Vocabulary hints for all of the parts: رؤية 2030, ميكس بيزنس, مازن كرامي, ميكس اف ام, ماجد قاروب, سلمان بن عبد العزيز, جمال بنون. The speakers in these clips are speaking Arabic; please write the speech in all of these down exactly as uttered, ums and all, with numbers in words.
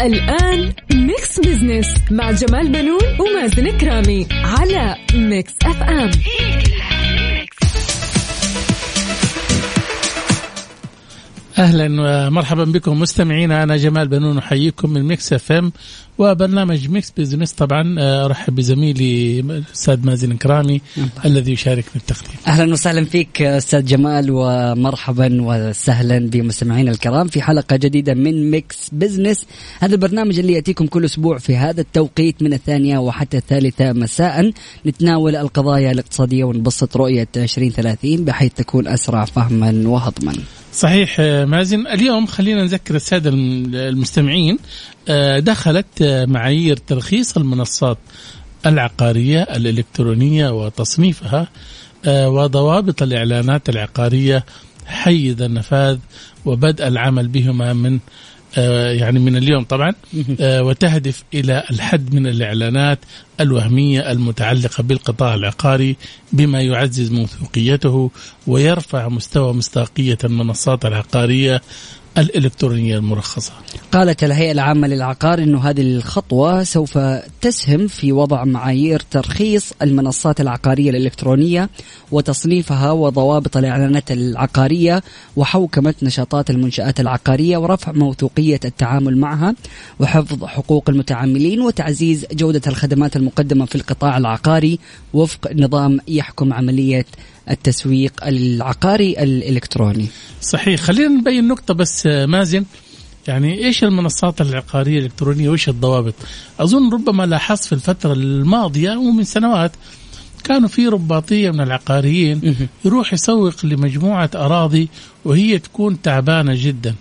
الآن ميكس بيزنس مع جمال بنون ومازن كرامي على ميكس اف ام. أهلا ومرحبا بكم مستمعينا، أنا جمال بنون أحييكم من ميكس اف ام وبرنامج ميكس بيزنس. طبعا أرحب بزميلي الأستاذ مازن كرامي الذي يشارك في التقديم. أهلا وسهلا فيك أستاذ جمال، ومرحبا وسهلا بمستمعينا الكرام في حلقة جديدة من ميكس بيزنس، هذا البرنامج اللي يأتيكم كل أسبوع في هذا التوقيت من الثانية وحتى الثالثة مساء. نتناول القضايا الاقتصادية ونبسط رؤية عشرين ثلاثين بحيث تكون أسرع فهما وهضما. صحيح مازن، اليوم خلينا نذكر السادة المستمعين، دخلت معايير ترخيص المنصات العقارية الإلكترونية وتصنيفها وضوابط الإعلانات العقارية حيز النفاذ وبدء العمل بهما من يعني من اليوم طبعا، وتهدف إلى الحد من الإعلانات الوهمية المتعلقة بالقطاع العقاري بما يعزز موثوقيته ويرفع مستوى مصداقية المنصات العقارية الإلكترونية المرخصة. قالت الهيئة العامة للعقار أن هذه الخطوة سوف تسهم في وضع معايير ترخيص المنصات العقارية الإلكترونية وتصنيفها وضوابط الإعلانات العقارية وحوكمة نشاطات المنشآت العقارية ورفع موثوقية التعامل معها وحفظ حقوق المتعاملين وتعزيز جودة الخدمات المقدمة في القطاع العقاري وفق نظام يحكم عملية التسويق العقاري الإلكتروني. صحيح، خلينا نبين نقطة بس مازن، يعني إيش المنصات العقارية الإلكترونية وإيش الضوابط؟ أظن ربما لاحظت في الفترة الماضية ومن سنوات كانوا في رباطية من العقاريين يروح يسوق لمجموعة أراضي وهي تكون تعبانة جدا،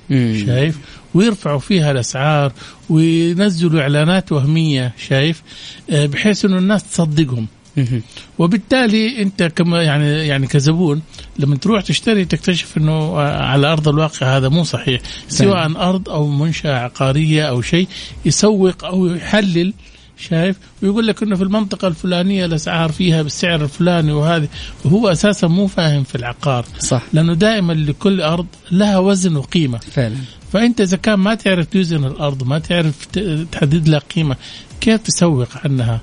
شايف؟ ويرفعوا فيها الأسعار وينزلوا إعلانات وهمية، شايف؟ بحيث أن الناس تصدقهم. وبالتالي انت كما يعني يعني كزبون لما تروح تشتري تكتشف انه على ارض الواقع هذا مو صحيح، سواء ارض او منشأة عقارية او شيء يسوق او يحلل، شايف؟ ويقول لك انه في المنطقة الفلانية الاسعار فيها بالسعر الفلاني، وهذا وهو اساسا مو فاهم في العقار، صح. لانه دائما لكل ارض لها وزن وقيمة فعلا. فانت اذا كان ما تعرف توزن الارض، ما تعرف تحدد لها قيمة، كيف تسوق عنها؟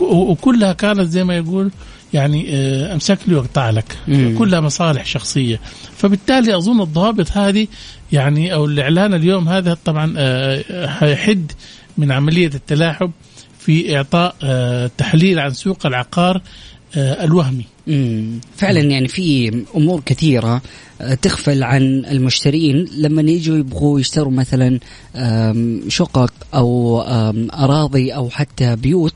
وكلها كانت زي ما يقول يعني أمسك لي وقطع لك، كلها مصالح شخصية. فبالتالي أظن الضوابط هذه يعني أو الإعلان اليوم هذا طبعا هيحد من عملية التلاعب في إعطاء تحليل عن سوق العقار الوهمي. امم فعلا يعني في امور كثيره تغفل عن المشترين لما يجوا يبغوا يشتروا مثلا شقق او اراضي او حتى بيوت،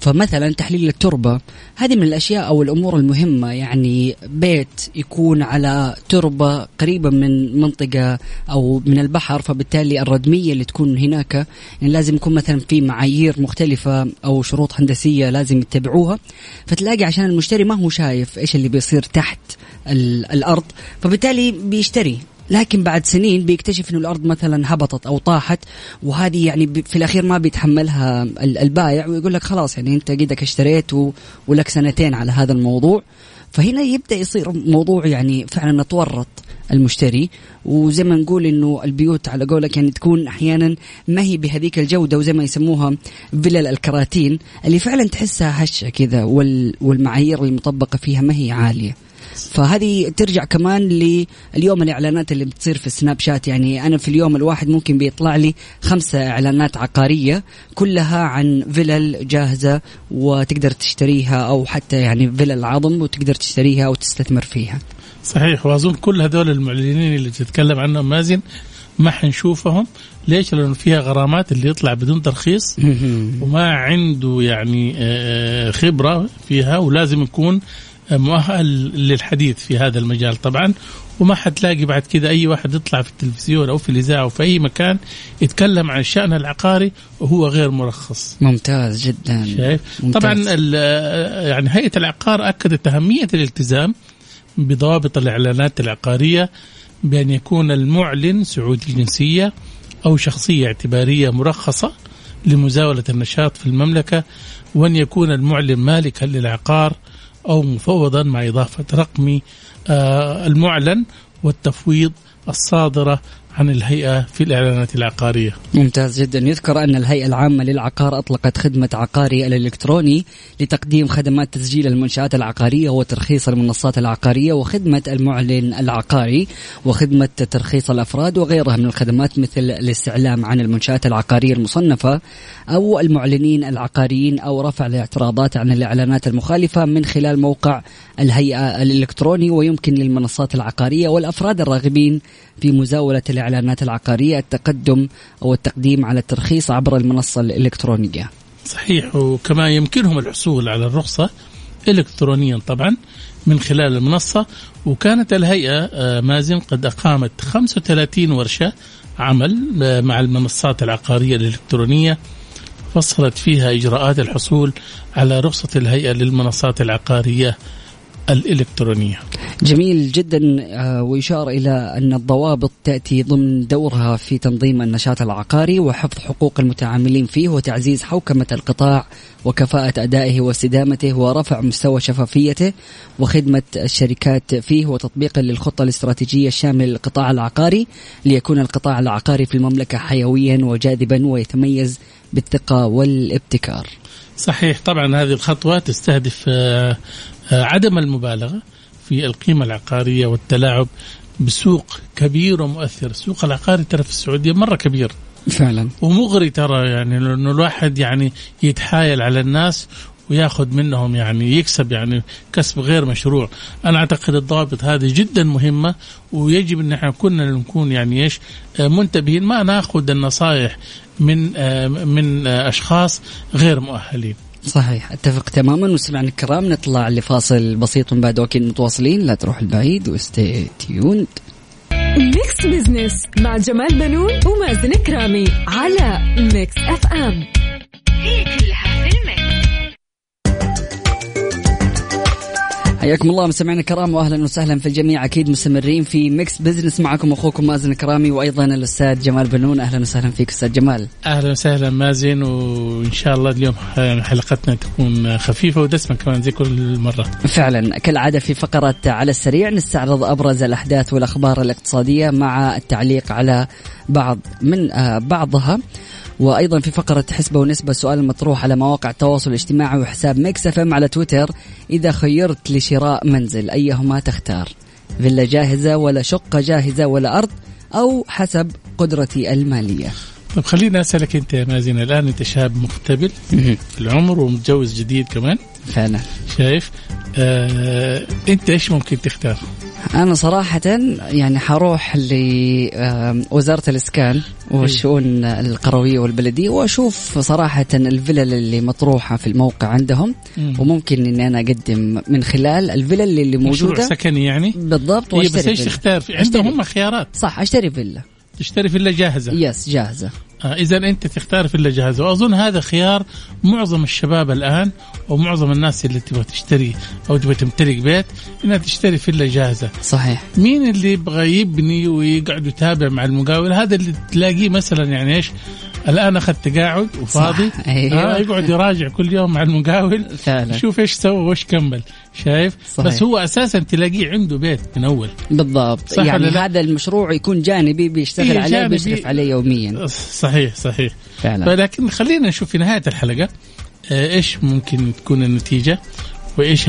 فمثلا تحليل التربه، هذه من الاشياء او الامور المهمه. يعني بيت يكون على تربه قريبه من منطقه او من البحر، فبالتالي الردميه اللي تكون هناك يعني لازم يكون مثلا في معايير مختلفه او شروط هندسيه لازم يتبعوها، فتلاقي عشان المشتري ما هو شايف إيش اللي بيصير تحت الأرض، فبالتالي بيشتري، لكن بعد سنين بيكتشف إنه الأرض مثلا هبطت أو طاحت، وهذه يعني في الأخير ما بيتحملها البائع ويقول لك خلاص يعني أنت قدك اشتريت ولك سنتين على هذا الموضوع. فهنا يبدأ يصير موضوع يعني فعلا نتورط المشتري، وزي ما نقول إنه البيوت على قولك يعني تكون أحيانا ما هي بهذيك الجودة، وزي ما يسموها فيلل الكراتين اللي فعلا تحسها هشة كذا، والمعايير المطبقة فيها ما هي عالية. فهذه ترجع كمان لليوم الإعلانات اللي بتصير في السناب شات، يعني أنا في اليوم الواحد ممكن بيطلع لي خمسة إعلانات عقارية كلها عن فيلل جاهزة وتقدر تشتريها، أو حتى يعني فيلل عظم وتقدر تشتريها وتستثمر فيها. صحيح، وأظن كل هذول المعلنين اللي تتكلم عنهم مازن ما حنشوفهم. ليش؟ لأنه فيها غرامات، اللي يطلع بدون ترخيص وما عنده يعني خبرة فيها، ولازم يكون مؤهل للحديث في هذا المجال طبعا. وما حتلاقي بعد كده أي واحد يطلع في التلفزيون أو في الإذاعة أو في أي مكان يتكلم عن الشأن العقاري وهو غير مرخص. ممتاز جدا. شايف؟ ممتاز. طبعا يعني هيئة العقار أكدت أهمية الالتزام بضوابط الإعلانات العقارية بأن يكون المعلن سعودي الجنسية أو شخصية اعتبارية مرخصة لمزاولة النشاط في المملكة، وأن يكون المعلن مالكا للعقار أو مفوضا مع إضافة رقم المعلن والتفويض الصادرة عن الهيئة في الإعلانات العقارية. ممتاز جدا. يذكر أن الهيئة العامة للعقار أطلقت خدمة عقاري الإلكتروني لتقديم خدمات تسجيل المنشآت العقارية وترخيص المنصات العقارية وخدمة المعلن العقاري وخدمة ترخيص الأفراد وغيرها من الخدمات، مثل الاستعلام عن المنشآت العقارية المصنفة أو المعلنين العقاريين أو رفع الاعتراضات عن الإعلانات المخالفة من خلال موقع الهيئة الإلكتروني. ويمكن للمنصات العقارية والأفراد الراغبين في مزاولة الإعلانات العقارية التقدم أو التقديم على الترخيص عبر المنصة الإلكترونية. صحيح. وكما يمكنهم الحصول على الرخصة إلكترونيا طبعا من خلال المنصة. وكانت الهيئة مازن قد أقامت خمسة وثلاثين ورشة عمل مع المنصات العقارية الإلكترونية فصلت فيها إجراءات الحصول على رخصة الهيئة للمنصات العقارية الإلكترونية. جميل جدا. ويشار إلى أن الضوابط تأتي ضمن دورها في تنظيم النشاط العقاري وحفظ حقوق المتعاملين فيه وتعزيز حوكمة القطاع وكفاءة أدائه واستدامته ورفع مستوى شفافيته وخدمة الشركات فيه، وتطبيقا للخطة الاستراتيجية الشاملة للقطاع العقاري ليكون القطاع العقاري في المملكة حيويا وجاذبا ويتميز بالثقة والابتكار. صحيح. طبعا هذه الخطوة تستهدف عدم المبالغة في القيمة العقارية والتلاعب بسوق كبير ومؤثر. السوق العقاري ترى في السعودية مرة كبير فعلا ومغري ترى، يعني لأنه الواحد يعني يتحايل على الناس وياخذ منهم يعني يكسب يعني كسب غير مشروع. أنا أعتقد الضوابط هذه جدا مهمة ويجب أن احنا كنا نكون يعني إيش منتبهين ما ناخذ النصائح من من أشخاص غير مؤهلين. صحيح. اتفق تماما. وسمعنا الكرام نطلع لفاصل بسيط من بعد وكين متواصلين. لا تروح البعيد وستي تيوند. ميكس بيزنس مع جمال بنون ومازن كرامي على ميكس اف ام. هي كلها في الميكس. حياكم الله مستمعينا الكرام واهلا وسهلا في الجميع. اكيد مستمرين في ميكس بيزنس معكم اخوكم مازن كرامي وايضا الاستاذ جمال بنون. اهلا وسهلا فيك استاذ جمال. اهلا وسهلا مازن. وان شاء الله اليوم حلقتنا تكون خفيفه ودسمه كمان زي كل مره. فعلا كالعاده في فقره على السريع نستعرض ابرز الاحداث والاخبار الاقتصاديه مع التعليق على بعض من بعضها، وأيضا في فقرة حسبة ونسبة السؤال المطروح على مواقع التواصل الاجتماعي وحساب ميكس اف ام على تويتر: إذا خيرت لشراء منزل أيهما تختار؟ فيلا جاهزة ولا شقة جاهزة ولا أرض؟ أو حسب قدرتي المالية. طب خلينا أسألك أنت يا مازن، الآن أنت شاب مقتبل في العمر ومتجوز جديد كمان فعلا، شايف؟ آه، أنت إيش ممكن تختار؟ أنا صراحة يعني حروح لوزارة الإسكان والشؤون القروية والبلدية وأشوف صراحة الفلل اللي مطروحة في الموقع عندهم، وممكن إن أنا أقدم من خلال الفلل اللي موجودة مشروع سكني يعني بالضبط. بس إيش تختار؟ عندهم خيارات صح. أشتري فيلا. تشتري فيلا جاهزة. يس جاهزة. آه إذا أنت تختار فيلا جاهزة، وأظن هذا خيار معظم الشباب الآن ومعظم الناس اللي تبغى تشتري أو تبغى تمتلك بيت إنها تشتري فيلا جاهزة. صحيح. مين اللي يبغى يبني ويقعد يتابع مع المقاول؟ هذا اللي تلاقيه مثلا يعني إيش الآن أخذت تقاعد وفاضي. أيوة. آه يقعد يراجع كل يوم مع المقاول فعلا. شوف إيش سوى وإيش كمل. شايف؟ صحيح. بس هو أساساً تلاقيه عنده بيت من أول. بالضبط. يعني هذا المشروع يكون جانبي بيشتغل إيه عليه جانبي بيشرف عليه يومياً. صحيح صحيح فعلا. ولكن خلينا نشوف في نهاية الحلقة إيش ممكن تكون النتيجة وإيش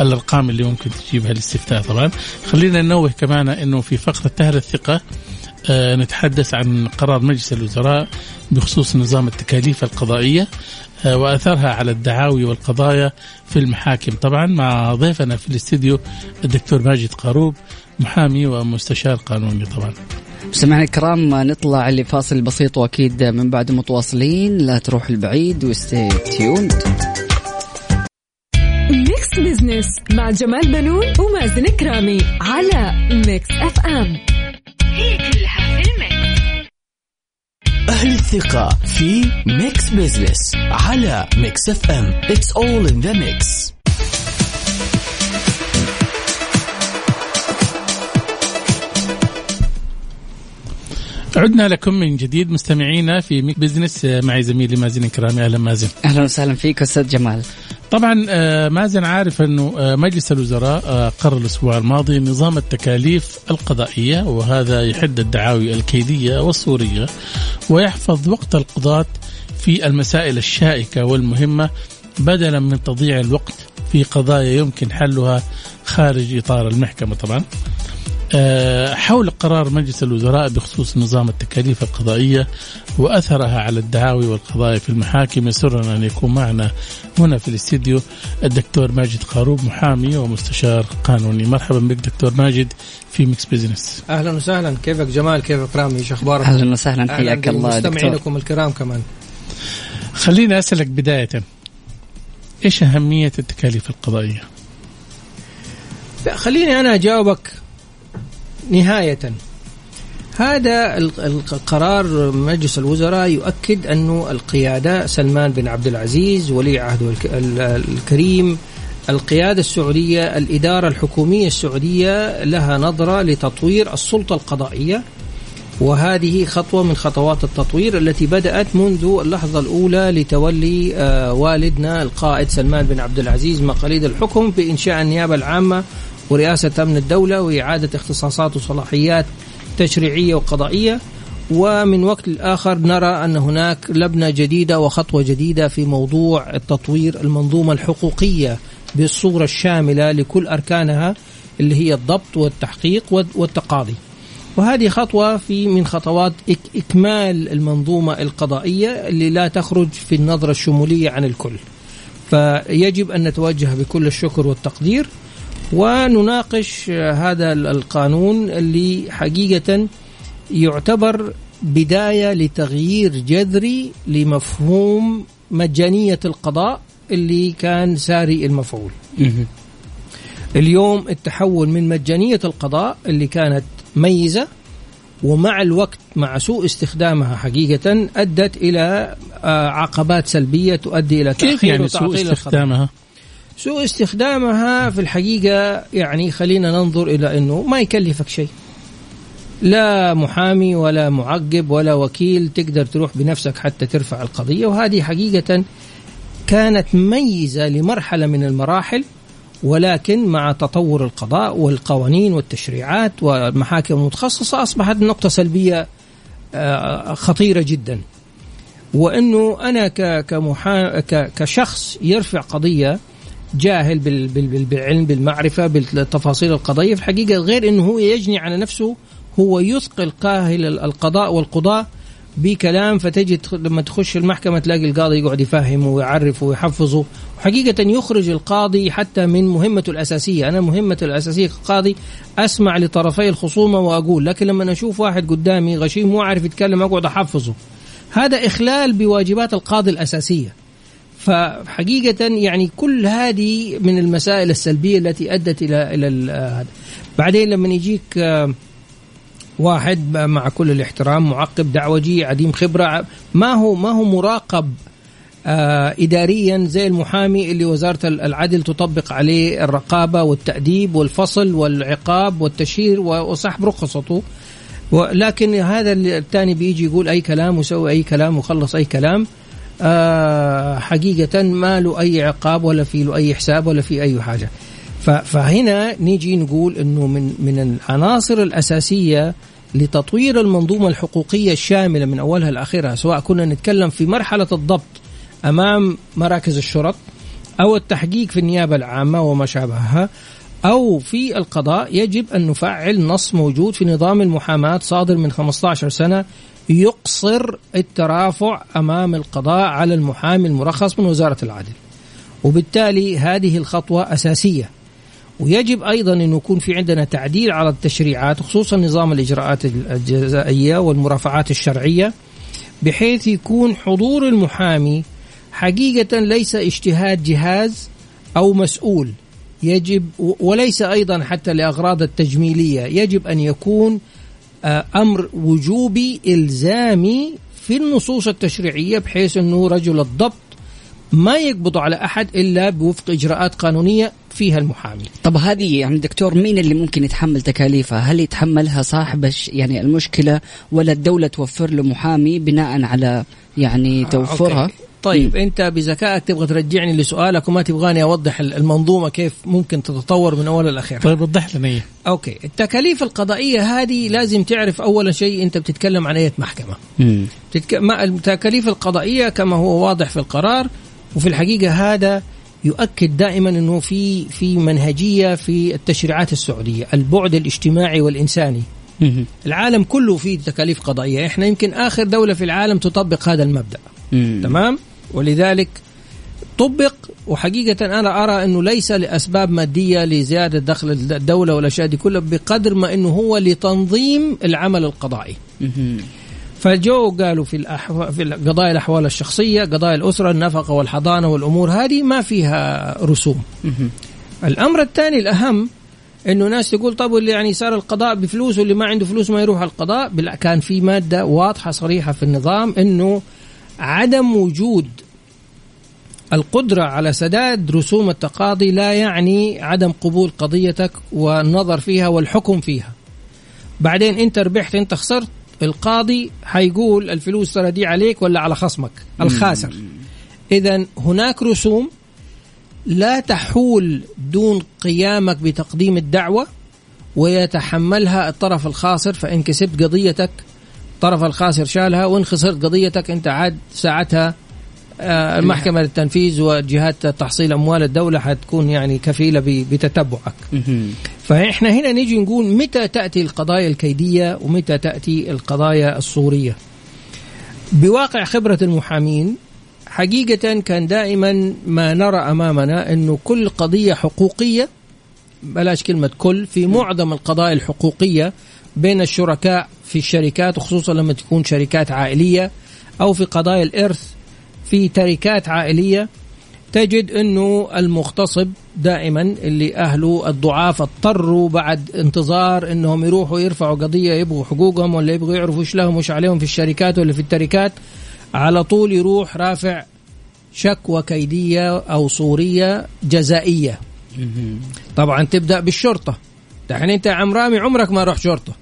الأرقام اللي ممكن تجيبها الاستفتاء. طبعاً خلينا ننوه كمان إنه في فقرة تهل الثقة أه نتحدث عن قرار مجلس الوزراء بخصوص نظام التكاليف القضائية أه وأثرها على الدعاوي والقضايا في المحاكم. طبعا مع ضيفنا في الاستديو الدكتور ماجد قاروب محامي ومستشار قانوني. طبعا سمعنا الكرام نطلع لفاصل بسيط وأكيد من بعد متواصلين. لا تروح البعيد وستي تيوند. ميكس بيزنس مع جمال بنون ومازن كرامي على ميكس اف ام. هي كلها في الميكس. أهل الثقة في ميكس بيزنس على ميكس اف ام. It's all in the mix. عدنا لكم من جديد مستمعينا في ميكس بيزنس معي زميلي مازن كرامي. أهلا مازن. أهلا وسهلا فيك أستاذ جمال. طبعا مازن عارف أنه مجلس الوزراء قرر الأسبوع الماضي نظام التكاليف القضائية، وهذا يحد الدعاوي الكيدية والصورية ويحفظ وقت القضاة في المسائل الشائكة والمهمة بدلا من تضييع الوقت في قضايا يمكن حلها خارج إطار المحكمة. طبعا حول قرار مجلس الوزراء بخصوص نظام التكاليف القضائية وأثرها على الدعاوي والقضايا في المحاكم، يسرنا أن يكون معنا هنا في الاستديو الدكتور ماجد قاروب، محامي ومستشار قانوني. مرحبا بك دكتور ماجد في ميكس بيزنس. أهلا وسهلا. كيفك جمال؟ كيفك رامي؟ إيش أخبارك؟ أهلا وسهلا، حياك الله دكتور. مستمعينكم الكرام كمان. خليني أسألك بداية، إيش أهمية التكاليف القضائية؟ خليني أنا أجاوبك. نهاية هذا القرار مجلس الوزراء يؤكد أنه القيادة سلمان بن عبد العزيز ولي عهده الكريم، القيادة السعودية، الإدارة الحكومية السعودية لها نظرة لتطوير السلطة القضائية، وهذه خطوة من خطوات التطوير التي بدأت منذ اللحظة الأولى لتولي والدنا القائد سلمان بن عبد العزيز مقاليد الحكم بإنشاء النيابة العامة ورئاسة أمن الدولة وإعادة اختصاصات وصلاحيات تشريعية وقضائية. ومن وقت لآخر نرى أن هناك لبنة جديدة وخطوة جديدة في موضوع التطوير المنظومة الحقوقية بالصورة الشاملة لكل أركانها اللي هي الضبط والتحقيق والتقاضي، وهذه خطوة في من خطوات إكمال المنظومة القضائية اللي لا تخرج في النظرة الشمولية عن الكل. فيجب أن نتوجه بكل الشكر والتقدير ونناقش هذا القانون اللي حقيقة يعتبر بداية لتغيير جذري لمفهوم مجانية القضاء اللي كان ساري المفعول. اليوم التحول من مجانية القضاء اللي كانت ميزة ومع الوقت مع سوء استخدامها حقيقة أدت إلى عقبات سلبية تؤدي إلى تأخير. كيف يعني سوء استخدامها؟ سوء استخدامها في الحقيقة يعني خلينا ننظر إلى أنه ما يكلفك شيء، لا محامي ولا معقب ولا وكيل، تقدر تروح بنفسك حتى ترفع القضية. وهذه حقيقة كانت ميزة لمرحلة من المراحل، ولكن مع تطور القضاء والقوانين والتشريعات والمحاكم المتخصصة أصبحت نقطة سلبية خطيرة جدا. وأنه أنا كمحا... كشخص يرفع قضية جاهل بالعلم بالمعرفة بالتفاصيل القضائية في الحقيقة، غير أنه هو يجني على نفسه، هو يثقل كاهل القضاء والقضاء بكلام، فتجد لما تخش المحكمة تلاقي القاضي يقعد يفهمه ويعرفه ويحفظه، وحقيقة يخرج القاضي حتى من مهمته الأساسية. أنا مهمته الأساسية كقاضي أسمع لطرفي الخصومة وأقول، لكن لما أشوف واحد قدامي غشيم مو عارف يتكلم أقعد أحفظه، هذا إخلال بواجبات القاضي الأساسية. فحقيقة يعني كل هذه من المسائل السلبية التي أدت إلى إلى هذا. بعدين لما يجيك واحد مع كل الاحترام معقب دعوجي عديم خبرة، ما هو ما هو مراقب إداريا زي المحامي اللي وزارة العدل تطبق عليه الرقابة والتأديب والفصل والعقاب والتشهير وسحب رخصته، ولكن هذا الثاني بيجي يقول أي كلام وسوي أي كلام وخلص أي كلام. أه حقيقة ما له أي عقاب ولا في له أي حساب ولا في أي حاجة. فهنا نيجي نقول أنه من, من العناصر الأساسية لتطوير المنظومة الحقوقية الشاملة من أولها لآخرها، سواء كنا نتكلم في مرحلة الضبط أمام مراكز الشرط أو التحقيق في النيابة العامة وما شابهها أو في القضاء، يجب أن نفعل نص موجود في نظام المحاماة صادر من خمسة عشر سنة يقصر الترافع أمام القضاء على المحامي المرخص من وزارة العدل، وبالتالي هذه الخطوة أساسية. ويجب أيضا أن يكون في عندنا تعديل على التشريعات، خصوصا نظام الإجراءات الجزائية والمرافعات الشرعية، بحيث يكون حضور المحامي حقيقة ليس اجتهاد جهاز أو مسؤول يجب، وليس أيضا حتى لأغراض التجميلية، يجب أن يكون أمر وجوبي إلزامي في النصوص التشريعية، بحيث أنه رجل الضبط ما يقبض على أحد إلا بوفق إجراءات قانونية فيها المحامي. طب هذه يعني دكتور مين اللي ممكن يتحمل تكاليفها؟ هل يتحملها صاحب يعني المشكلة ولا الدولة توفر له محامي بناء على يعني توفرها؟ آه، طيب مم. أنت بذكائك تبغى ترجعني لسؤالك وما تبغاني أوضح المنظومة كيف ممكن تتطور من أول لأخير. طيب وضح لنا إياه. أوكي، التكاليف القضائية هذه لازم تعرف أول شيء أنت بتتكلم عن أي محكمة. بتتك... ما التكاليف القضائية كما هو واضح في القرار، وفي الحقيقة هذا يؤكد دائما أنه في في منهجية في التشريعات السعودية، البعد الاجتماعي والإنساني. مم. العالم كله فيه تكاليف قضائية، إحنا يمكن آخر دولة في العالم تطبق هذا المبدأ. مم. تمام، ولذلك طبق، وحقيقة أنا أرى أنه ليس لأسباب مادية لزيادة دخل الدولة والأشياء دي كلها، بقدر ما أنه هو لتنظيم العمل القضائي. فجو قالوا في الأحو... في قضايا الأحوال الشخصية، قضايا الأسرة، النفقة والحضانة والأمور هذه ما فيها رسوم. الأمر الثاني الأهم أنه ناس تقول طب اللي يعني صار القضاء بفلوس واللي ما عنده فلوس ما يروح القضاء، بل كان في مادة واضحة صريحة في النظام أنه عدم وجود القدرة على سداد رسوم التقاضي لا يعني عدم قبول قضيتك والنظر فيها والحكم فيها. بعدين انت ربحت انت خسرت، القاضي حيقول الفلوس ترى دي عليك ولا على خصمك الخاسر. إذن هناك رسوم لا تحول دون قيامك بتقديم الدعوة ويتحملها الطرف الخاسر، فإن كسبت قضيتك الطرف الخاسر شالها، وإن خسرت قضيتك أنت عاد ساعتها المحكمة للتنفيذ وجهات تحصيل أموال الدولة حتكون يعني كفيلة بتتبعك. فإحنا هنا نيجي نقول متى تأتي القضايا الكيدية ومتى تأتي القضايا الصورية. بواقع خبرة المحامين حقيقة كان دائما ما نرى أمامنا أنه كل قضية حقوقية، بلاش كلمة كل، في معظم القضايا الحقوقية بين الشركاء في الشركات، وخصوصا لما تكون شركات عائلية، أو في قضايا الإرث في تركات عائلية، تجد أنه المغتصب دائما اللي أهله الضعاف اضطروا بعد انتظار أنهم يروحوا يرفعوا قضية يبغوا حقوقهم ولا يبغوا يعرفوا إيش لهم وش عليهم في الشركات ولا في التركات، على طول يروح رافع شكوى كيدية أو صورية جزائية. طبعا تبدأ بالشرطة، دحين أنت عمرامي عمرك ما رحت شرطة،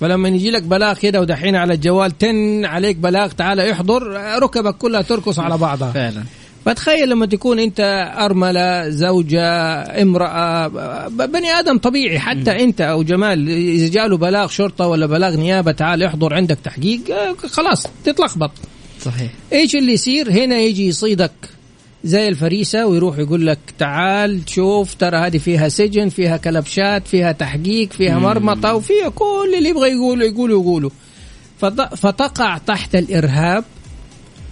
فلما يجي لك بلاغ كده ودحين على الجوال تن عليك بلاغ تعالى يحضر، ركبك كلها تركص على بعضها فعلا. فتخيل لما تكون انت أرملة، زوجة، امرأة، بني آدم طبيعي حتى م. انت أو جمال إذا جاله بلاغ شرطة ولا بلاغ نيابة تعالى يحضر عندك تحقيق، خلاص تتلخبط. صحيح. ايش اللي يصير هنا؟ يجي يصيدك زي الفريسة ويروح يقول لك تعال شوف ترى هذه فيها سجن، فيها كلبشات، فيها تحقيق، فيها مرمطة، وفيها كل اللي يبغى يقوله يقوله يقوله فتقع تحت الإرهاب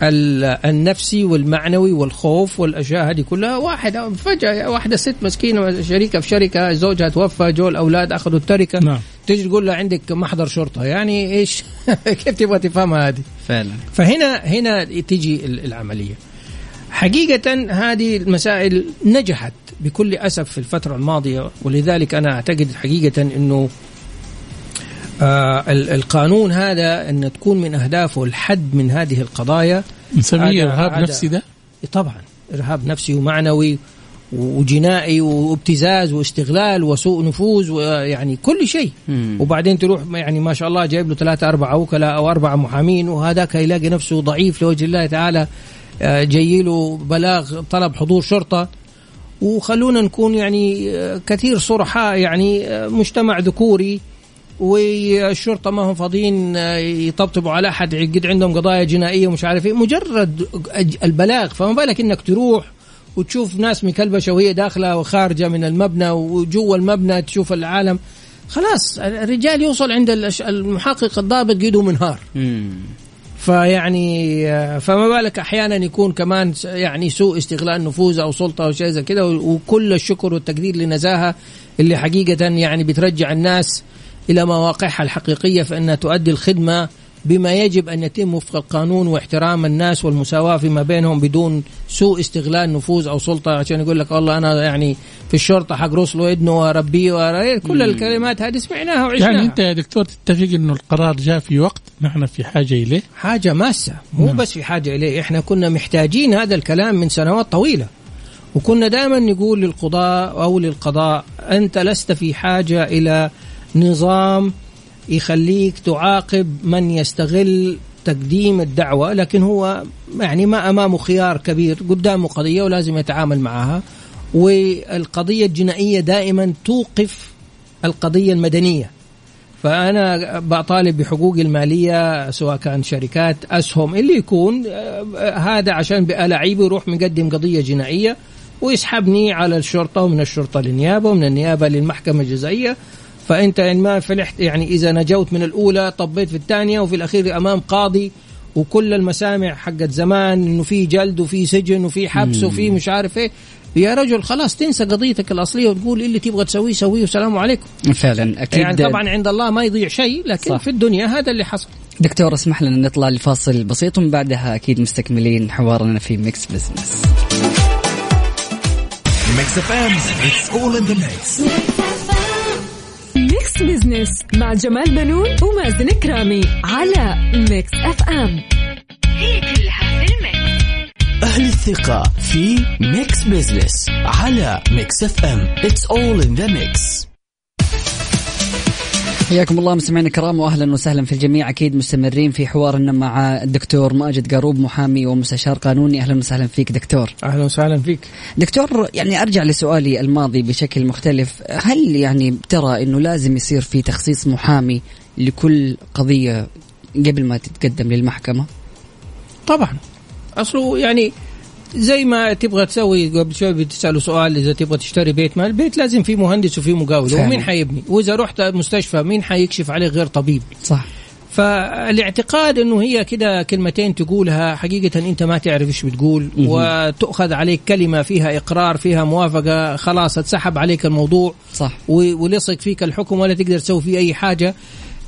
النفسي والمعنوي والخوف والأشياء هذه كلها. واحدة فجأة واحدة ست مسكينة شريكة في شركة، زوجها توفى، جو الأولاد أخذوا التركة. نعم. تجي تقول له عندك محضر شرطة، يعني إيش كيف تبغى تفهمها هذه فعلا؟ فهنا هنا تجي العملية. حقيقة هذه المسائل نجحت بكل أسف في الفترة الماضية، ولذلك أنا أعتقد حقيقة أنه آه القانون هذا أن تكون من أهدافه الحد من هذه القضايا. نسميه إرهاب نفسي ده؟ طبعا إرهاب نفسي ومعنوي وجنائي وابتزاز واستغلال وسوء نفوذ ويعني كل شيء. مم. وبعدين تروح يعني ما شاء الله جايب له ثلاثة أربعة وكلاء أو أربعة محامين، وهذاك يلاقي نفسه ضعيف لوجه الله تعالى، جايله بلاغ طلب حضور شرطة. وخلونا نكون يعني كثير صرحاء، يعني مجتمع ذكوري والشرطة ما هم فاضيين يطبطبوا على أحد قد عندهم قضايا جنائية ومش عارفين، مجرد البلاغ، فما بالك إنك تروح وتشوف ناس مكلبشة وهي داخلة وخارجة من المبنى وجوه المبنى تشوف العالم. خلاص الرجال يوصل عند المحقق الضابط قيده منهار. مم. فيعني فما بالك أحيانا يكون كمان يعني سوء استغلال نفوذ أو سلطة أو شيء زي كده. وكل الشكر والتقدير لنزاهة اللي حقيقة يعني بترجع الناس إلى مواقعها الحقيقية، فإنها تؤدي الخدمة بما يجب أن يتم وفق القانون واحترام الناس والمساواة فيما بينهم بدون سوء استغلال نفوذ أو سلطة عشان يقول لك والله أنا يعني في الشرطة حق رسله ابنه وربيه ورأيه. كل الكلمات هذه سمعناها وعشناها. يعني أنت يا دكتور تتفق أنه القرار جاء في وقت نحن في حاجة إليه؟ حاجة ماسة، مو نعم. بس في حاجة إليه، إحنا كنا محتاجين هذا الكلام من سنوات طويلة، وكنا دائما نقول للقضاء أو للقضاء أنت لست في حاجة إلى نظام يخليك تعاقب من يستغل تقديم الدعوة، لكن هو يعني ما أمامه خيار كبير، قدامه قضية ولازم يتعامل معها، والقضية الجنائية دائما توقف القضية المدنية. فأنا بطالب بحقوق المالية سواء كان شركات أسهم اللي يكون هذا عشان بألاعيبه يروح مقدم قضية جنائية ويسحبني على الشرطة ومن الشرطة للنيابة ومن النيابة للمحكمة الجزائية. فأنت إن ما فلحت يعني إذا نجوت من الأولى طبيت في الثانية وفي الأخير أمام قاضي، وكل المسامع حقت زمان إنه في جلد وفي سجن وفي حبس وفي مش عارف إيه. يا رجل خلاص تنسى قضيتك الأصلية وتقول اللي تبغى تسويه سويه والسلام عليكم. فعلا أكيد يعني طبعا عند الله ما يضيع شيء، لكن صح. في الدنيا هذا اللي حصل. دكتور اسمح لنا نطلع لفاصل بسيط ومن بعدها أكيد مستكملين حوارنا في ميكس بيزنس. ميكس اف ام it's all in the mix. ميكس بيزنس مع جمال بنون ومازن كرامي على ميكس اف ام، هي كلها في الميكس. أهل الثقة في ميكس بيزنس على ميكس اف ام it's all in the mix. حياكم الله مستمعينا الكرام واهلا وسهلا في الجميع. اكيد مستمرين في حوارنا مع الدكتور ماجد قاروب محامي ومستشار قانوني. اهلا وسهلا فيك دكتور. اهلا وسهلا فيك دكتور. يعني ارجع لسؤالي الماضي بشكل مختلف، هل يعني ترى انه لازم يصير في تخصيص محامي لكل قضية قبل ما تتقدم للمحكمة؟ طبعا اصله يعني زي ما تبغى تسوي قبل شوي بتسأله سؤال إذا تبغى تشتري بيت، ما البيت لازم فيه مهندس وفيه مقاول ومين حيبني، وإذا رحت مستشفى مين حيكشف عليه غير طبيب، صح. فالاعتقاد أنه هي كده كلمتين تقولها حقيقة أنت ما تعرف إيش بتقول مه. وتأخذ عليك كلمة فيها إقرار فيها موافقة، خلاص اتسحب عليك الموضوع، صح. ولصق فيك الحكم ولا تقدر تسوي فيه أي حاجة.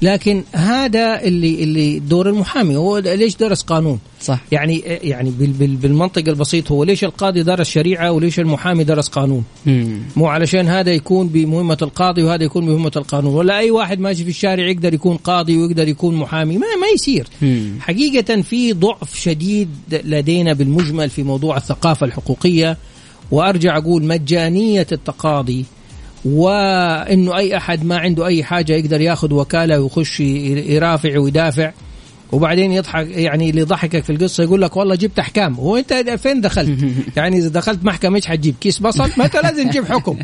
لكن هذا اللي اللي دور المحامي. هو ليش درس قانون؟ صح. يعني يعني بالمنطق البسيط هو ليش القاضي درس شريعة وليش المحامي درس قانون؟ مم. مو علشان هذا يكون بمهمة القاضي وهذا يكون بمهمة القانون، ولا أي واحد ماشي في الشارع يقدر يكون قاضي ويقدر يكون محامي، ما ما يصير. مم. حقيقة في ضعف شديد لدينا بالمجمل في موضوع الثقافة الحقوقية. وأرجع أقول مجانية التقاضي وإنه أي أحد ما عنده أي حاجة يقدر ياخذ وكالة ويخش يرافع ويدافع، وبعدين يضحك يعني اللي ضحكك في القصة يقول لك والله جبت أحكام. هو أنت فين دخلت؟ يعني إذا دخلت محكمة إيش حتجيب؟ كيس بصل؟ ما أنت لازم تجيب حكم،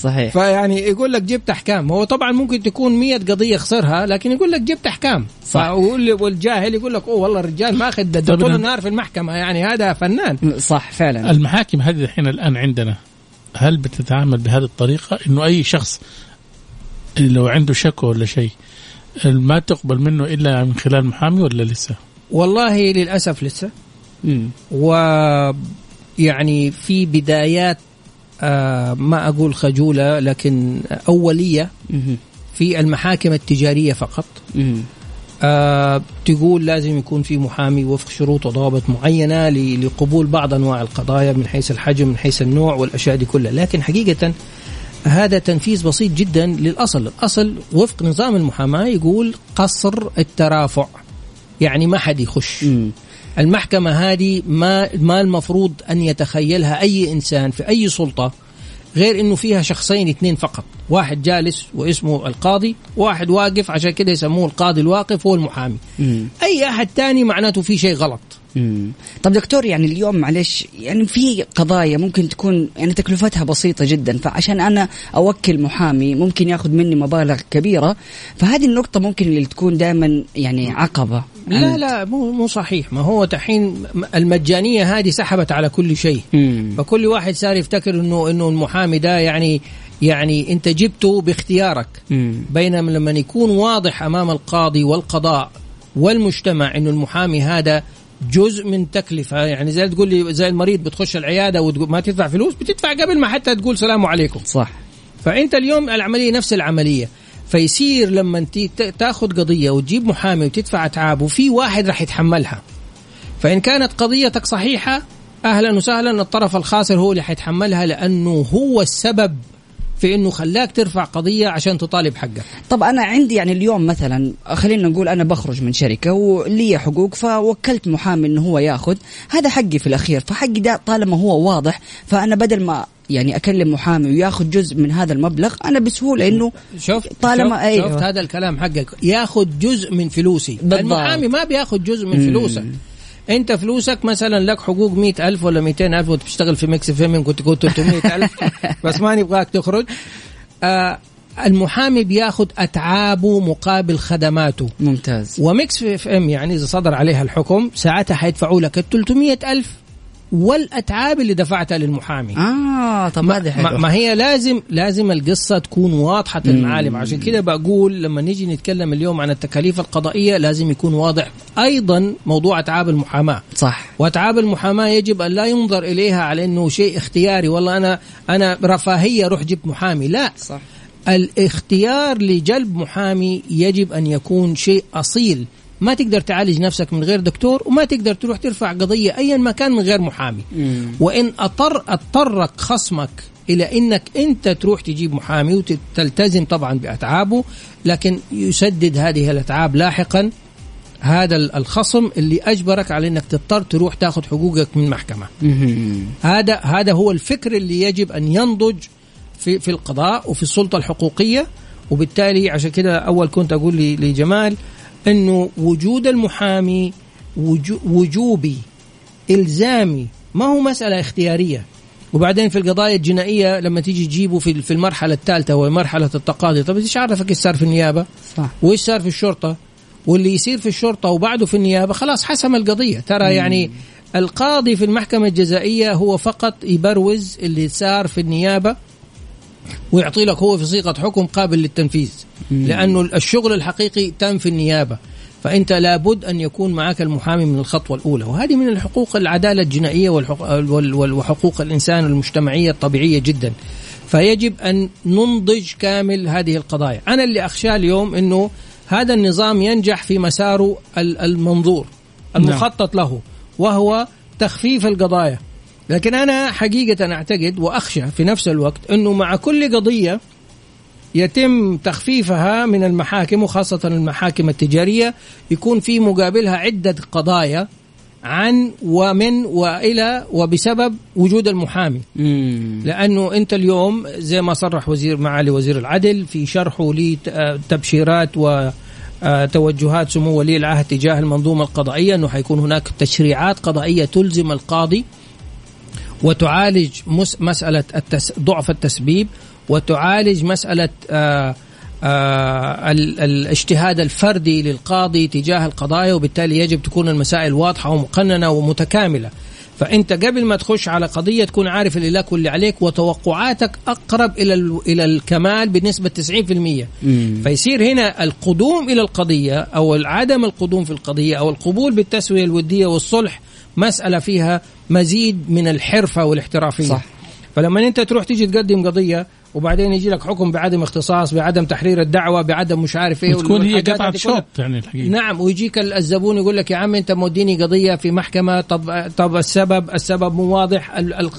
صحيح. فيعني يقول لك جبت أحكام. هو طبعا ممكن تكون مية قضية خسرها لكن يقول لك جبت أحكام، صح. والجاهل يقول لك أوه والله الرجال ما أخذ ده طول النهار في المحكمة، يعني هذا فنان، صح. فعلا المحاكم هذه الحين الآن عندنا هل بتتعامل بهذه الطريقة إنه أي شخص لو عنده شك ولا شيء ما تقبل منه إلا من خلال محامي ولا لسه؟ والله للأسف لسه. مم. ويعني في بدايات آه ما أقول خجولة لكن أولية. مم. في المحاكم التجارية فقط آه تقول لازم يكون في محامي وفق شروط وضوابط معينة لقبول بعض أنواع القضايا من حيث الحجم من حيث النوع والأشياء دي كلها. لكن حقيقة هذا تنفيذ بسيط جدا للأصل. الأصل وفق نظام المحاماة يقول قصر الترافع، يعني ما حد يخش م. المحكمة هذه ما, ما المفروض أن يتخيلها أي إنسان في أي سلطة غير إنه فيها شخصين اثنين فقط، واحد جالس واسمه القاضي، واحد واقف عشان كده يسموه القاضي الواقف هو المحامي. مم. أي أحد تاني معناته في شيء غلط. مم. طب دكتور يعني اليوم معلش يعني في قضايا ممكن تكون يعني تكلفتها بسيطة جدا، فعشان أنا أوكل محامي ممكن يأخذ مني مبالغ كبيرة، فهذه النقطة ممكن اللي تكون دائما يعني عقبة. لا لا مو مو صحيح. ما هو تحين المجانية هذه سحبت على كل شيء. مم. فكل واحد صار يفتكر إنه إنه المحامي ده يعني يعني أنت جبته باختيارك، بينما لما يكون واضح أمام القاضي والقضاء والمجتمع إنه المحامي هذا جزء من تكلفة. يعني زي تقول لي زي المريض بتخش العيادة وما تدفع فلوس، بتدفع قبل ما حتى تقول سلام عليكم، صح. فأنت اليوم العملية نفس العملية. فيصير لما انت تاخذ قضيه وتجيب محامي وتدفع اتعاب وفي واحد راح يتحملها. فان كانت قضيتك صحيحه اهلا وسهلا، الطرف الخاسر هو اللي حيتحملها لانه هو السبب في انه خلاك ترفع قضيه عشان تطالب حقك. طب انا عندي يعني اليوم مثلا خلينا نقول انا بخرج من شركه ولي حقوق، فوكلت محامي انه هو ياخذ، هذا حقي في الاخير، فحقي ده طالما هو واضح، فانا بدل ما يعني اكلم محامي وياخذ جزء من هذا المبلغ انا بسهوله انه شوف طالما شوف, أيوه. شوف هذا الكلام حقك، ياخذ جزء من فلوسي بالضبط. المحامي ما بياخذ جزء من فلوسك، انت فلوسك مثلا لك حقوق مئة ألف ولا مئتين ألف وتشتغل في ميكس اف ام كنت كنت تلتمية ألف بس ما نبغاك تخرج. آه المحامي بياخد أتعابه مقابل خدماته. ممتاز. وميكس اف ام يعني إذا صدر عليها الحكم ساعتها حيدفعوا لك التلتمية ألف والأتعاب اللي دفعتها للمحامي. آه طب ما, ما, ما هي لازم لازم القصة تكون واضحة المعالم. عشان كده بقول لما نيجي نتكلم اليوم عن التكاليف القضائية لازم يكون واضح أيضا موضوع أتعاب المحاماة. صح. وأتعاب المحاماة يجب أن لا ينظر إليها على أنه شيء اختياري، والله أنا أنا رفاهية روح جبت محامي، لا. صح. الاختيار لجلب محامي يجب أن يكون شيء أصيل، ما تقدر تعالج نفسك من غير دكتور، وما تقدر تروح ترفع قضية أيا ما كان من غير محامي. مم. وإن أضطر أضطرك خصمك إلى إنك أنت تروح تجيب محامي وتلتزم طبعا بأتعابه، لكن يسدد هذه الأتعاب لاحقا هذا الخصم اللي أجبرك على إنك تضطر تروح تاخد حقوقك من محكمة. مم. هذا هذا هو الفكر اللي يجب أن ينضج في في القضاء وفي السلطة الحقوقية. وبالتالي عشان كده أول كنت أقول لجمال أنه وجود المحامي وجوبي إلزامي، ما هو مسألة اختيارية. وبعدين في القضايا الجنائية لما تيجي تجيبه في المرحلة الثالثة وهي مرحلة التقاضي، طب إيش عرفك إيش صار في النيابة؟ صح. وإيش صار في الشرطة؟ واللي يصير في الشرطة وبعده في النيابة خلاص حسم القضية ترى. مم. يعني القاضي في المحكمة الجزائية هو فقط يبروز اللي صار في النيابة ويعطي لك هو في صيغة حكم قابل للتنفيذ، لأنه الشغل الحقيقي تم في النيابة، فأنت لابد أن يكون معك المحامي من الخطوة الأولى. وهذه من الحقوق العدالة الجنائية وحقوق الإنسان المجتمعية الطبيعية جدا. فيجب أن ننضج كامل هذه القضايا. أنا اللي أخشى اليوم أنه هذا النظام ينجح في مساره المنظور المخطط له، وهو تخفيف القضايا. لكن أنا حقيقة أعتقد وأخشى في نفس الوقت أنه مع كل قضية يتم تخفيفها من المحاكم وخاصة المحاكم التجارية يكون في مقابلها عدة قضايا عن ومن وإلى وبسبب وجود المحامي. مم. لأنه أنت اليوم زي ما صرح وزير معالي وزير العدل في شرحه لتبشيرات وتوجهات سمو ولي العهد تجاه المنظومة القضائية أنه حيكون هناك تشريعات قضائية تلزم القاضي وتعالج مسألة التس... ضعف التسبيب، وتعالج مسألة آآ آآ ال... الاجتهاد الفردي للقاضي تجاه القضايا. وبالتالي يجب تكون المسائل واضحة ومقننة ومتكاملة. فأنت قبل ما تخش على قضية تكون عارف اللي لك واللي عليك، وتوقعاتك أقرب إلى ال... إلى الكمال بنسبة تسعين بالمئة. مم. فيصير هنا القدوم إلى القضية أو عدم القدوم في القضية أو القبول بالتسوية الودية والصلح مسألة فيها مزيد من الحرفة والاحترافية. صح. فلما أنت تروح تيجي تقدم قضية وبعدين يجي لك حكم بعدم اختصاص، بعدم تحرير الدعوة، بعدم مش عارف ايه، تكون هي قطعة شوط يعني الحقيقة. نعم. ويجيك الزبون يقول لك يا عم أنت موديني قضية في محكمة، طب طب السبب السبب مو واضح،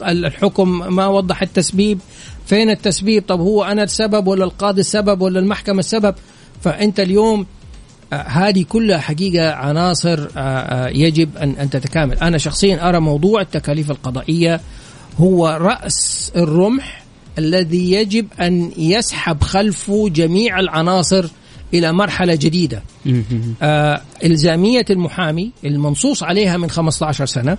الحكم ما وضح التسبيب، فين التسبيب؟ طب هو أنا السبب ولا القاضي السبب ولا المحكمة السبب؟ فأنت اليوم هذه كلها حقيقة عناصر يجب أن تتكامل. أنا شخصيا أرى موضوع التكاليف القضائية هو رأس الرمح الذي يجب أن يسحب خلفه جميع العناصر إلى مرحلة جديدة. إلزامية المحامي المنصوص عليها من خمسة عشر سنة،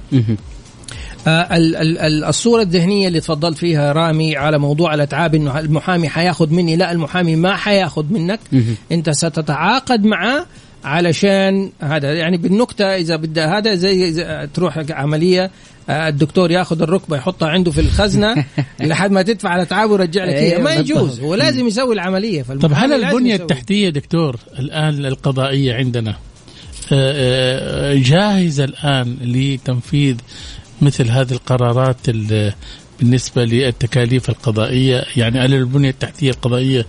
الصورة الذهنية اللي تفضل فيها رامي على موضوع الأتعاب إنه المحامي حياخد مني، لا، المحامي ما حياخد منك، أنت ستتعاقد معه علشان هذا. يعني بالنكتة إذا بدأ هذا زي, زي تروح عملية الدكتور ياخد الركبة يحطها عنده في الخزنة لحد ما تدفع الأتعاب ورجع لك إياها، ما يجوز، هو لازم يسوي العملية. طب هل البنية التحتية دكتور الآن القضائية عندنا جاهزة الآن لتنفيذ مثل هذه القرارات بالنسبة للتكاليف القضائية؟ يعني هل البنية التحتية القضائية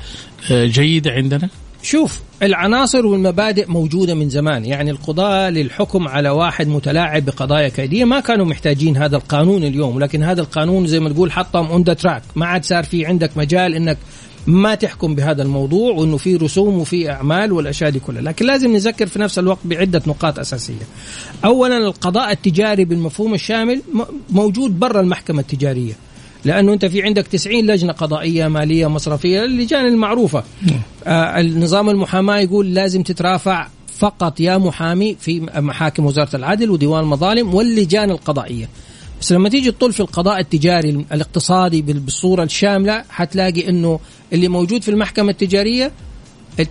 جيدة عندنا؟ شوف، العناصر والمبادئ موجودة من زمان. يعني القضاء للحكم على واحد متلاعب بقضايا كيدية ما كانوا محتاجين هذا القانون اليوم، لكن هذا القانون زي ما نقول حطم اون ذا تراك، ما عاد صار في عندك مجال انك ما تحكم بهذا الموضوع، وانه في رسوم وفي اعمال والاشياء دي كلها. لكن لازم نذكر في نفس الوقت بعده نقاط اساسيه. اولا، القضاء التجاري بالمفهوم الشامل موجود برا المحكمه التجاريه، لانه انت في عندك تسعين لجنه قضائيه ماليه مصرفيه، اللجان المعروفه. آه النظام المحاماه يقول لازم تترافع فقط يا محامي في محاكم وزاره العدل وديوان المظالم واللجان القضائيه. بس لما تيجي تطل في القضاء التجاري الاقتصادي بالصورة الشاملة، حتلاقي انه اللي موجود في المحكمة التجارية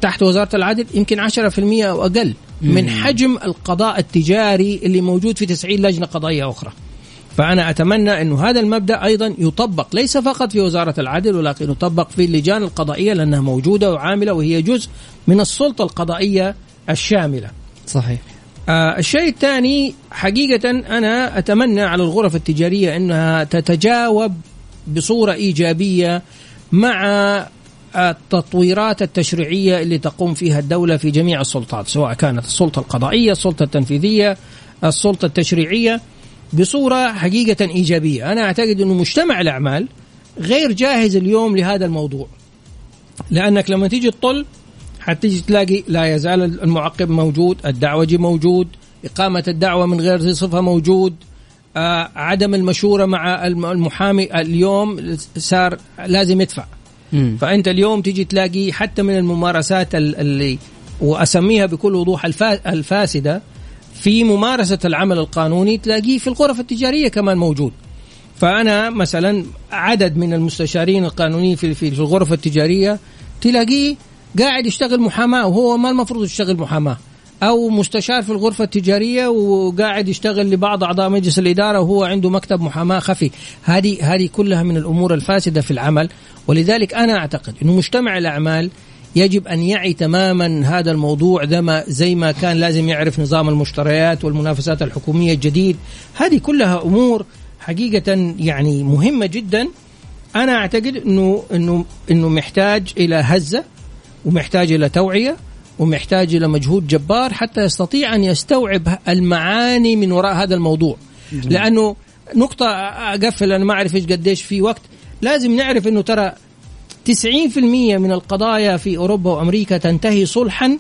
تحت وزارة العدل يمكن عشرة بالمئة او اقل من حجم القضاء التجاري اللي موجود في تسعين لجنة قضائية اخرى. فانا اتمنى انه هذا المبدأ ايضا يطبق ليس فقط في وزارة العدل، ولكن يطبق في اللجان القضائية، لانها موجودة وعاملة وهي جزء من السلطة القضائية الشاملة. صحيح. آه الشيء الثاني، حقيقة أنا أتمنى على الغرف التجارية أنها تتجاوب بصورة إيجابية مع التطويرات التشريعية اللي تقوم فيها الدولة في جميع السلطات، سواء كانت السلطة القضائية، السلطة التنفيذية، السلطة التشريعية، بصورة حقيقة إيجابية. أنا أعتقد أنه مجتمع الأعمال غير جاهز اليوم لهذا الموضوع، لأنك لما تيجي تطل حتى تلاقي لا يزال المعقب موجود، الدعوجي موجود، إقامة الدعوة من غير صفها موجود، آه عدم المشورة مع المحامي اليوم صار لازم يدفع. م. فأنت اليوم تيجي تلاقي حتى من الممارسات اللي وأسميها بكل وضوح الفاسدة في ممارسة العمل القانوني، تلاقيه في الغرف التجارية كمان موجود. فأنا مثلا عدد من المستشارين القانونيين في في الغرف التجارية تلاقيه قاعد يشتغل محاماة وهو ما المفروض يشتغل محاماة، أو مستشار في الغرفة التجارية وقاعد يشتغل لبعض أعضاء مجلس الإدارة وهو عنده مكتب محاماة خفي. هذه هذه كلها من الأمور الفاسدة في العمل. ولذلك أنا أعتقد أنه مجتمع الأعمال يجب أن يعي تماما هذا الموضوع، ده زي ما كان لازم يعرف نظام المشتريات والمنافسات الحكومية الجديد. هذه كلها أمور حقيقة يعني مهمة جدا. أنا أعتقد أنه أنه أنه محتاج إلى هزة، ومحتاج إلى توعية، ومحتاج إلى مجهود جبار حتى يستطيع أن يستوعب المعاني من وراء هذا الموضوع. جميل. لأنه نقطة أقفل، أنا ما أعرف إيش قديش في وقت، لازم نعرف أنه ترى تسعين بالمئة من القضايا في أوروبا وأمريكا تنتهي صلحا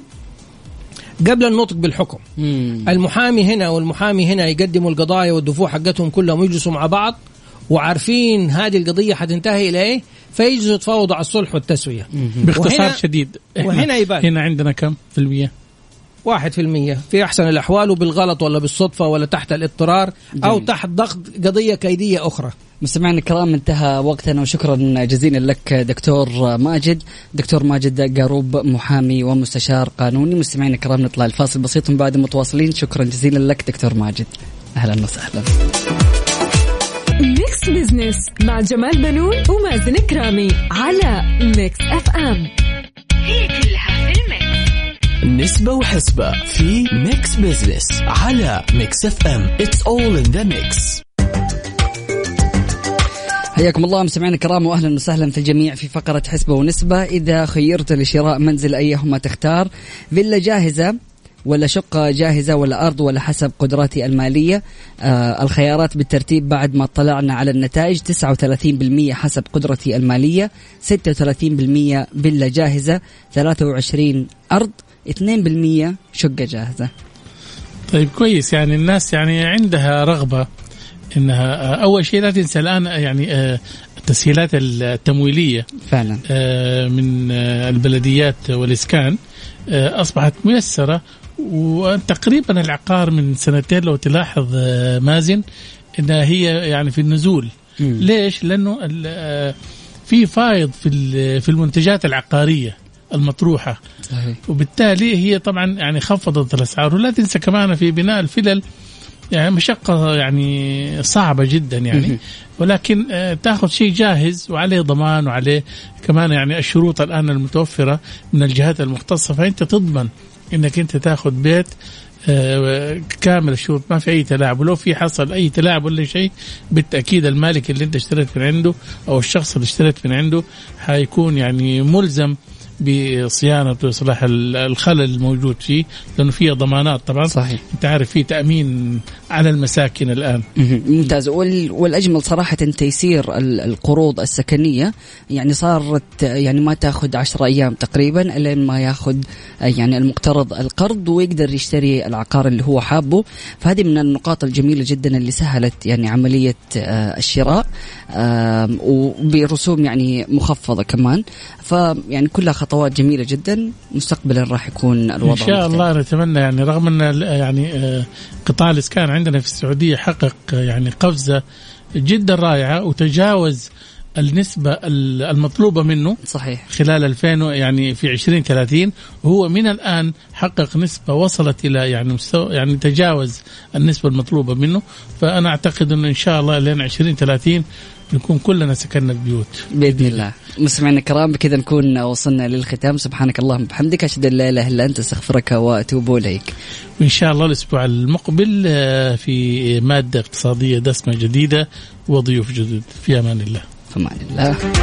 قبل النطق بالحكم. مم. المحامي هنا والمحامي هنا يقدموا القضايا والدفوع حقتهم كلهم ويجلسوا مع بعض وعارفين هذه القضية حتنتهي إلى إيه، فيجزوا تفاوضوا على الصلح والتسوية. باختصار شديد، وهنا يبان هنا عندنا كم في المية؟ واحد في المية في أحسن الأحوال، وبالغلط ولا بالصدفة ولا تحت الاضطرار. جميل. أو تحت ضغط قضية كيدية أخرى. مستمعنا الكرام، انتهى وقتنا، وشكرا جزيلا لك دكتور ماجد دكتور ماجد قاروب، محامي ومستشار قانوني. مستمعنا الكرام، نطلع الفاصل بسيط من بعد متواصلين. شكرا جزيلا لك دكتور ماجد، أهلا وسهلا. ميكس بيزنس مع جمال بنون ومازن كرامي على ميكس اف ام، هي كلها في الميكس. نسبة وحسبة في ميكس بيزنس على ميكس اف ام. It's all in the mix. حياكم الله مستمعينا الكرام، واهلا وسهلا في الجميع في فقرة حسبة ونسبة. إذا خيرت لشراء منزل أيهما تختار؟ فيلا جاهزة ولا شقة جاهزة ولا أرض، ولا حسب قدراتي المالية؟ آه الخيارات بالترتيب بعد ما طلعنا على النتائج: تسعة وثلاثين بالمئة حسب قدرتي المالية، ستة وثلاثين بالمئة فيلا جاهزة، ثلاثة وعشرين بالمئة أرض، اثنين بالمئة شقة جاهزة. طيب كويس، يعني الناس يعني عندها رغبة إنها أول شيء لا تنسى الآن يعني آه التسهيلات التمويلية فعلا آه من آه البلديات والإسكان آه أصبحت ميسرة. وتقريبا العقار من سنتين لو تلاحظ مازن انها هي يعني في النزول. م. ليش؟ لانه في فائض في في المنتجات العقاريه المطروحه. صحيح. وبالتالي هي طبعا يعني خفضت الاسعار. ولا تنسى كمان في بناء الفلل يعني مشقه يعني صعبه جدا يعني. م. ولكن تاخذ شيء جاهز وعليه ضمان وعليه كمان يعني الشروط الان المتوفره من الجهات المختصه، فانت تضمن انك انت تاخذ بيت كامل الشروط، ما في أي تلاعب، ولو في حصل أي تلاعب ولا شيء بالتأكيد المالك اللي أنت اشتريت من عنده أو الشخص اللي اشتريت من عنده هيكون يعني ملزم بصيانة وإصلاح الخلل الموجود فيه، لأنه فيه ضمانات طبعا. صحيح. أنت عارف فيه تأمين على المساكن الآن. ممتاز. والأجمل صراحة تيسير القروض السكنية، يعني صارت يعني ما تأخذ عشر أيام تقريبا لين ما يأخذ يعني المقترض القرض ويقدر يشتري العقار اللي هو حابه، فهذه من النقاط الجميلة جدا اللي سهلت يعني عملية الشراء وبرسوم يعني مخفضة كمان، فيعني كلها خطوات جميلة جدا. مستقبلا راح يكون الوضع إن شاء الله مختلف. نتمنى يعني رغم أن يعني قطاع الإسكان عندنا في السعودية حقق يعني قفزة جدا رائعة وتجاوز النسبة المطلوبة منه. صحيح. خلال ألفين يعني في عشرين ثلاثين هو من الآن حقق نسبة وصلت إلى يعني مستوى يعني تجاوز النسبة المطلوبة منه، فأنا أعتقد أنه إن شاء الله لين عشرين ثلاثين نكون كلنا سكننا ببيوت بإذن الله. مسمعنا كرام، بكذا نكون وصلنا للختام. سبحانك اللهم بحمدك، أشهد أن لا إله إلا أنت، استغفرك وأتوب إليك. وإن شاء الله الأسبوع المقبل في مادة اقتصادية دسمة جديدة وضيوف جدد. في أمان الله. في أمان الله.